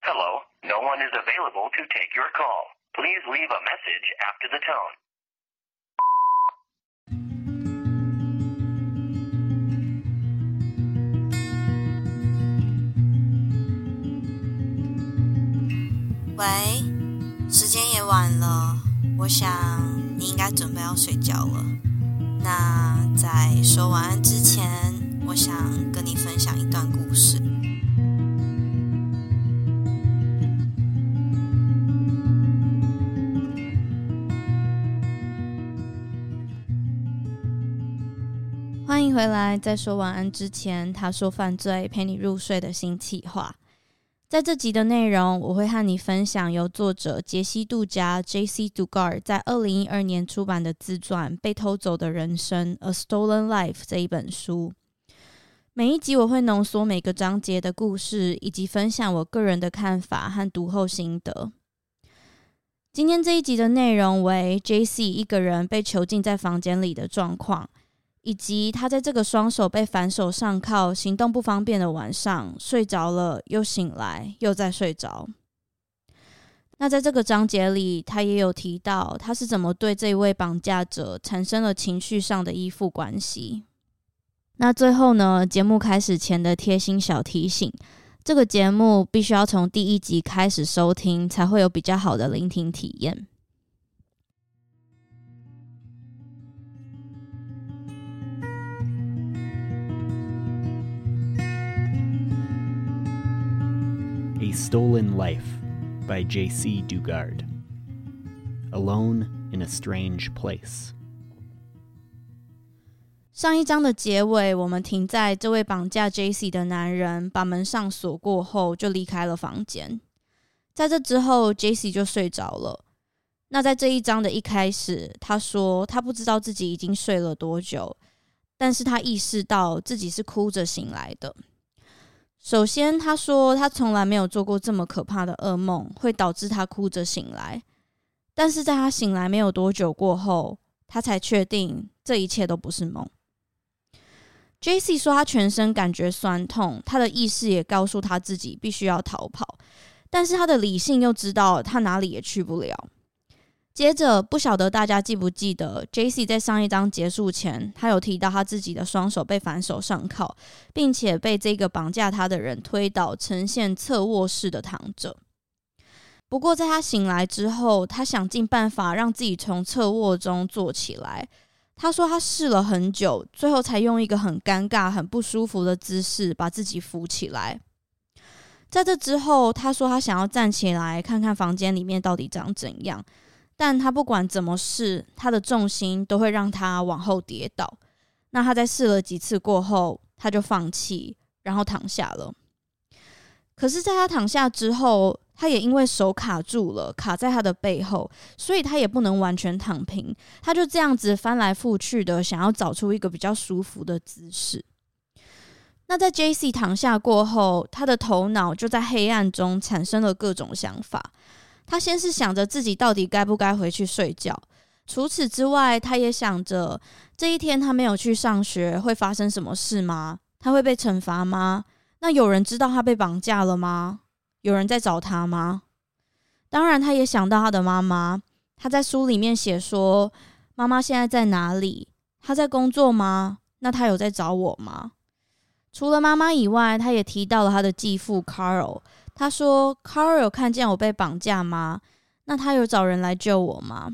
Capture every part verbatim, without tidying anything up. Hello, no one is available to take your call. Please leave a message after the tone.喂，时间也晚了，我想。你应该准备要睡觉了，那在说晚安之前，我想跟你分享一段故事。欢迎回来，在说晚安之前，他说犯罪陪你入睡的新企划。在这集的内容，我会和你分享由作者杰西·杜加 Jesse 杜加尔在二零一二年出版的自传《被偷走的人生 A Stolen Life》这一本书。每一集我会浓缩每个章节的故事，以及分享我个人的看法和读后心得。今天这一集的内容为 Jesse 一个人被囚禁在房间里的状况，以及他在这个双手被反手上铐、行动不方便的晚上，睡着了又醒来又再睡着。那在这个章节里，他也有提到他是怎么对这一位绑架者产生了情绪上的依附关系。那最后呢，节目开始前的贴心小提醒，这个节目必须要从第一集开始收听，才会有比较好的聆听体验。A Stolen Life by J C Dugard. Alone in a Strange Place. 上一章的结尾，我们停在这位绑架 J C 的男人把门上锁过后就离开了房间。在这之后 J C 就睡着了。那在这一章的一开始，他说他不知道自己已经睡了多久，但是他意识到自己是哭着醒来的。首先他说他从来没有做过这么可怕的噩梦，会导致他哭着醒来。但是在他醒来没有多久过后，他才确定这一切都不是梦。 J C 说他全身感觉酸痛，他的意识也告诉他自己必须要逃跑，但是他的理性又知道他哪里也去不了。接着，不晓得大家记不记得 J C 在上一章结束前，他有提到他自己的双手被反手上铐，并且被这个绑架他的人推倒，呈现侧卧式的躺着。不过在他醒来之后，他想尽办法让自己从侧卧中坐起来。他说他试了很久，最后才用一个很尴尬很不舒服的姿势把自己扶起来。在这之后，他说他想要站起来看看房间里面到底长怎样，但他不管怎么试，他的重心都会让他往后跌倒。那他在试了几次过后，他就放弃，然后躺下了。可是在他躺下之后，他也因为手卡住了，卡在他的背后，所以他也不能完全躺平，他就这样子翻来覆去的，想要找出一个比较舒服的姿势。那在 J C 躺下过后，他的头脑就在黑暗中产生了各种想法。他先是想着自己到底该不该回去睡觉，除此之外，他也想着这一天他没有去上学会发生什么事吗？他会被惩罚吗？那有人知道他被绑架了吗？有人在找他吗？当然，他也想到他的妈妈。他在书里面写说，妈妈现在在哪里？她在工作吗？那她有在找我吗？除了妈妈以外，他也提到了他的继父 Carl。 他说 Carl 有看见我被绑架吗？那他有找人来救我吗？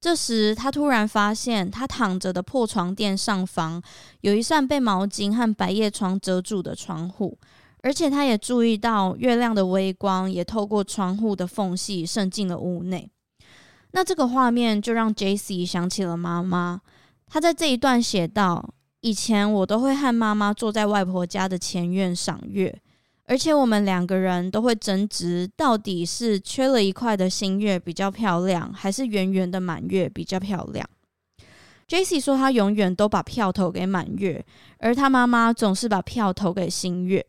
这时他突然发现他躺着的破床垫上方有一扇被毛巾和百叶窗遮住的窗户，而且他也注意到月亮的微光也透过窗户的缝隙渗进了屋内。那这个画面就让 Jesse 想起了妈妈。他在这一段写道，以前我都会和妈妈坐在外婆家的前院赏月，而且我们两个人都会争执，到底是缺了一块的新月比较漂亮，还是圆圆的满月比较漂亮。 Jesse 说他永远都把票投给满月，而他妈妈总是把票投给新月。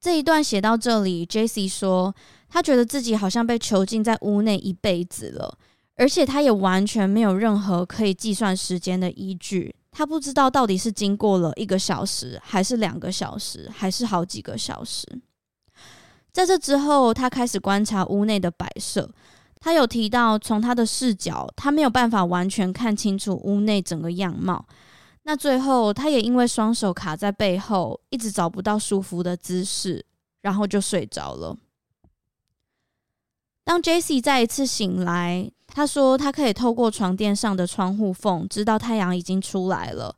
这一段写到这里， Jesse 说他觉得自己好像被囚禁在屋内一辈子了，而且他也完全没有任何可以计算时间的依据。他不知道到底是经过了一个小时，还是两个小时，还是好几个小时。在这之后，他开始观察屋内的摆设。他有提到，从他的视角，他没有办法完全看清楚屋内整个样貌。那最后，他也因为双手卡在背后，一直找不到舒服的姿势，然后就睡着了。当 Jesse 再一次醒来，他说他可以透过床垫上的窗户缝知道太阳已经出来了，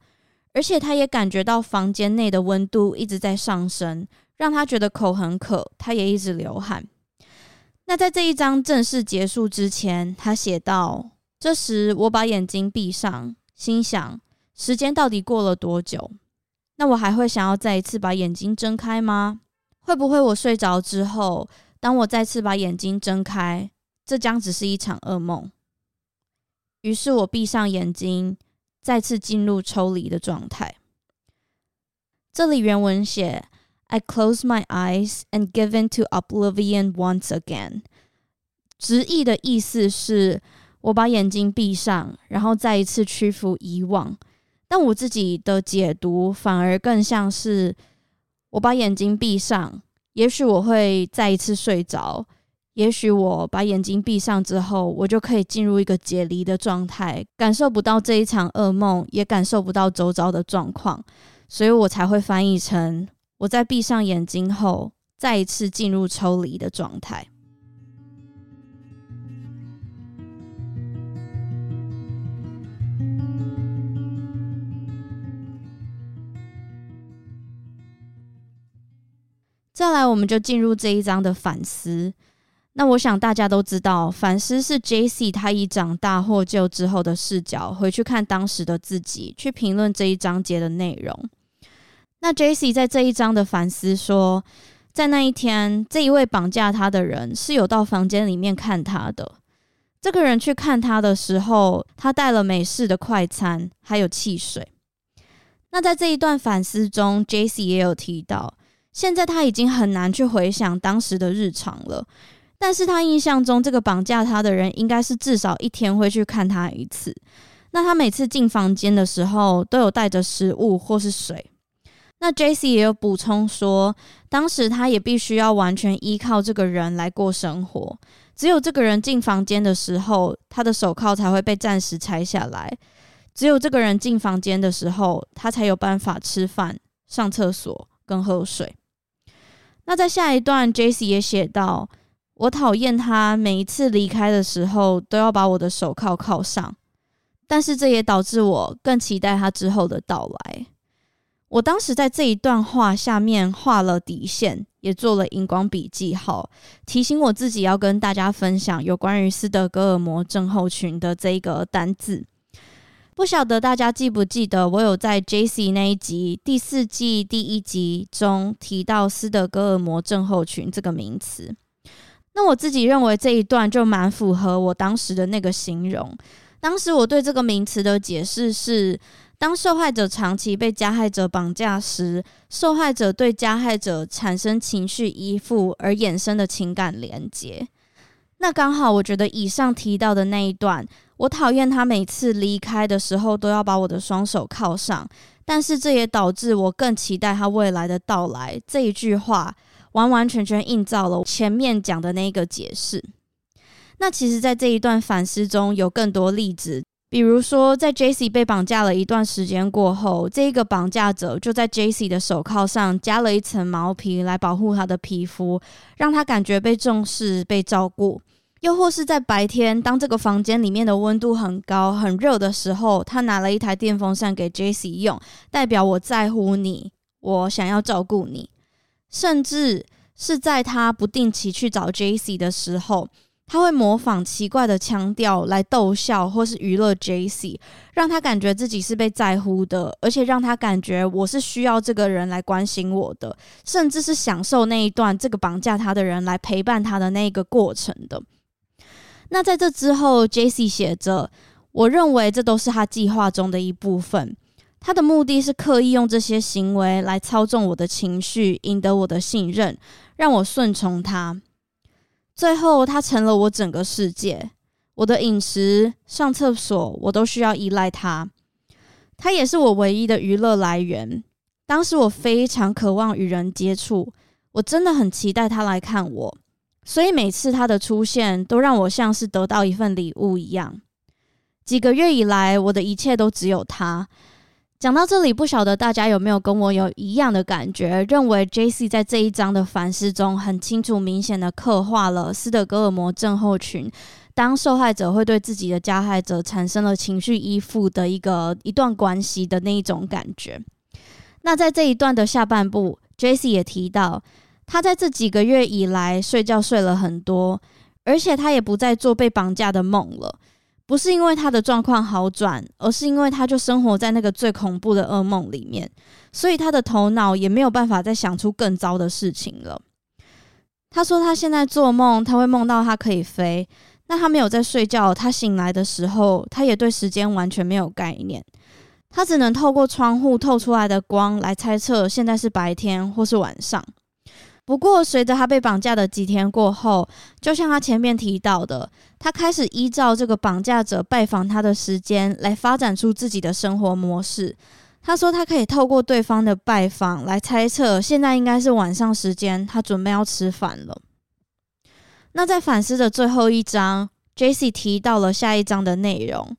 而且他也感觉到房间内的温度一直在上升，让他觉得口很渴，他也一直流汗。那在这一章正式结束之前，他写道，这时我把眼睛闭上，心想时间到底过了多久，那我还会想要再一次把眼睛睁开吗？会不会我睡着之后，当我再次把眼睛睁开，这将只是一场噩梦。于是我闭上眼睛，再次进入抽离的状态。这里原文写 I close my eyes and give in to oblivion once again， 直译的意思是我把眼睛闭上，然后再一次屈服遗忘。但我自己的解读反而更像是我把眼睛闭上，也许我会再一次睡着，也许我把眼睛闭上之后，我就可以进入一个解离的状态，感受不到这一场噩梦，也感受不到周遭的状况，所以我才会翻译成我在闭上眼睛后，再一次进入抽离的状态。再来我们就进入这一章的反思。那我想大家都知道，反思是 J C 他以长大获救之后的视角回去看当时的自己，去评论这一章节的内容。那 J C 在这一章的反思说，在那一天这一位绑架他的人是有到房间里面看他的。这个人去看他的时候，他带了美式的快餐还有汽水。那在这一段反思中， J C 也有提到，现在他已经很难去回想当时的日常了，但是他印象中这个绑架他的人应该是至少一天会去看他一次。那他每次进房间的时候都有带着食物或是水。那 J C 也有补充说，当时他也必须要完全依靠这个人来过生活，只有这个人进房间的时候，他的手铐才会被暂时拆下来，只有这个人进房间的时候，他才有办法吃饭、上厕所跟喝水。那在下一段 J C 也写到，我讨厌他每一次离开的时候都要把我的手铐铐上，但是这也导致我更期待他之后的到来。我当时在这一段话下面画了底线，也做了荧光笔记号，提醒我自己要跟大家分享有关于斯德哥尔摩症候群的这个单字。不晓得大家记不记得，我有在 J C 那一集第四季第一集中提到斯德哥尔摩症候群这个名词。那我自己认为这一段就蛮符合我当时的那个形容。当时我对这个名词的解释是，当受害者长期被加害者绑架时，受害者对加害者产生情绪依附而衍生的情感连结。那刚好我觉得以上提到的那一段，我讨厌他每次离开的时候都要把我的双手铐上，但是这也导致我更期待他未来的到来，这一句话完完全全映照了前面讲的那个解释。那其实在这一段反思中有更多例子，比如说在 Jesse 被绑架了一段时间过后，这个绑架者就在 Jesse 的手铐上加了一层毛皮来保护他的皮肤，让他感觉被重视被照顾。又或是在白天，当这个房间里面的温度很高很热的时候，他拿了一台电风扇给 Jesse 用，代表我在乎你，我想要照顾你。甚至是在他不定期去找 Jesse 的时候，他会模仿奇怪的腔调来逗笑或是娱乐 Jesse， 让他感觉自己是被在乎的，而且让他感觉我是需要这个人来关心我的，甚至是享受那一段这个绑架他的人来陪伴他的那个过程的。那在这之后 Jesse 写着，我认为这都是他计划中的一部分，他的目的是刻意用这些行为来操纵我的情绪，赢得我的信任，让我顺从他。最后他成了我整个世界，我的饮食上厕所我都需要依赖他，他也是我唯一的娱乐来源。当时我非常渴望与人接触，我真的很期待他来看我，所以每次他的出现都让我像是得到一份礼物一样。几个月以来我的一切都只有他。讲到这里，不晓得大家有没有跟我有一样的感觉，认为 J C 在这一章的反思中很清楚明显的刻画了斯德哥尔摩症候群当受害者会对自己的加害者产生了情绪依附的一个一段关系的那一种感觉。那在这一段的下半部， J C 也提到他在这几个月以来睡觉睡了很多，而且他也不再做被绑架的梦了，不是因为他的状况好转，而是因为他就生活在那个最恐怖的噩梦里面，所以他的头脑也没有办法再想出更糟的事情了。他说他现在做梦，他会梦到他可以飞，那他没有在睡觉，他醒来的时候，他也对时间完全没有概念，他只能透过窗户透出来的光来猜测现在是白天或是晚上。不过随着他被绑架的几天过后，就像他前面提到的，他开始依照这个绑架者拜访他的时间来发展出自己的生活模式。他说他可以透过对方的拜访来猜测现在应该是晚上时间，他准备要吃饭了。那在反思的最后一章， J C 提到了下一章的内容。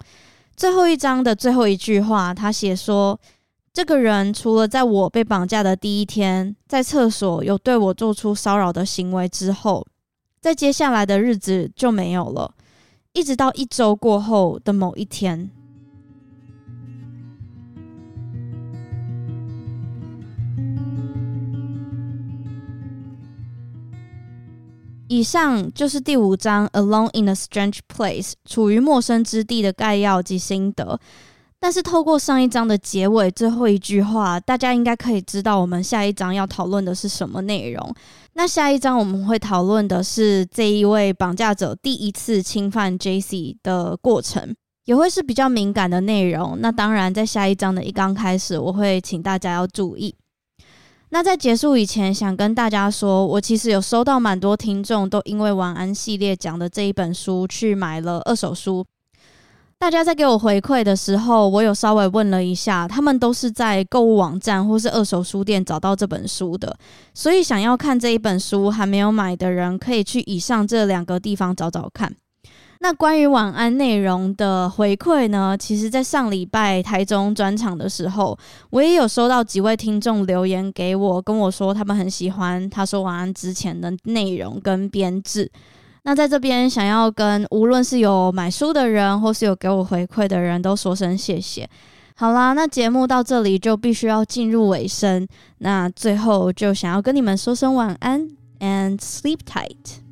最后一章的最后一句话他写说，这个人除了在我被绑架的第一天在厕所有对我做出骚扰的行为之后，在接下来的日子就没有了，一直到一周过后的某一天。以上就是第五章 Alone in a Strange Place 处于陌生之地的概要及心得。但是透过上一章的结尾最后一句话，大家应该可以知道我们下一章要讨论的是什么内容。那下一章我们会讨论的是这一位绑架者第一次侵犯 J C 的过程，也会是比较敏感的内容。那当然在下一章的一刚开始，我会请大家要注意。那在结束以前，想跟大家说，我其实有收到蛮多听众都因为晚安系列讲的这一本书去买了二手书。大家在给我回馈的时候，我有稍微问了一下，他们都是在购物网站或是二手书店找到这本书的，所以想要看这一本书还没有买的人，可以去以上这两个地方找找看。那关于晚安内容的回馈呢，其实在上礼拜台中专场的时候，我也有收到几位听众留言给我，跟我说他们很喜欢他说晚安之前的内容跟编制。那在这边想要跟无论是有买书的人或是有给我回馈的人都说声谢谢。好啦，那节目到这里就必须要进入尾声，那最后就想要跟你们说声晚安 and sleep tight。